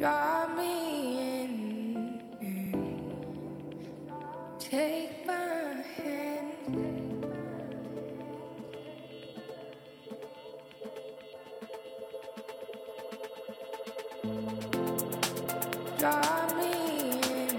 draw me in and take my hand. Draw me in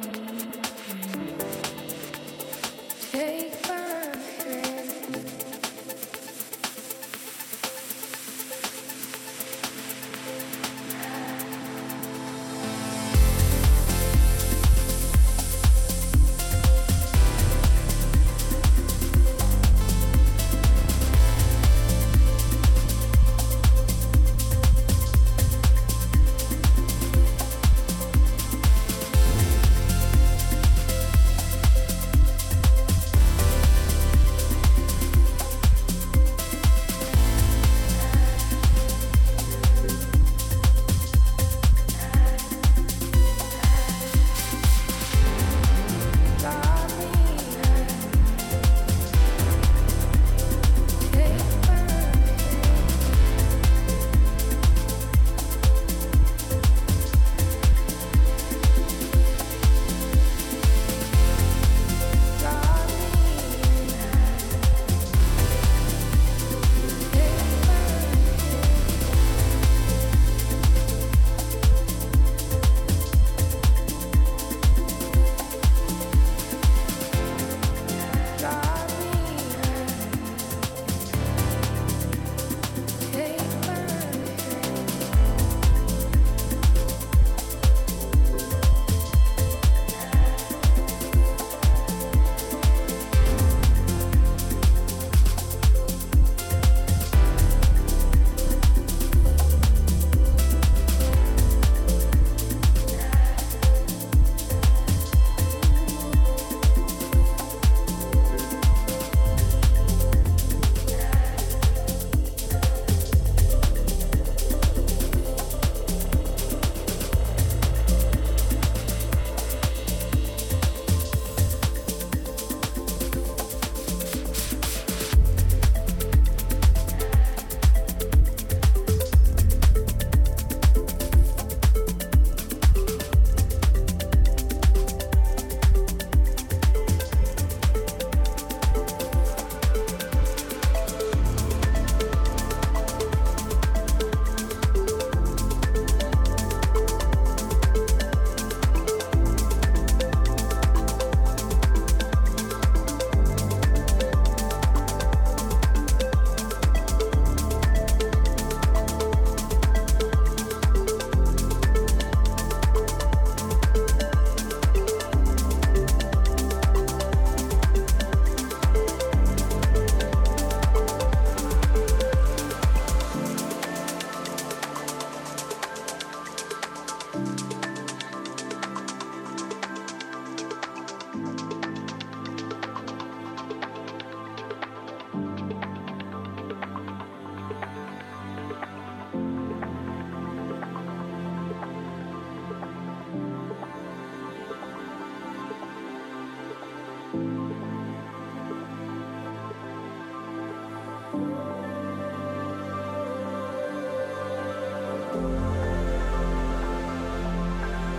and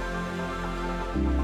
take my hand.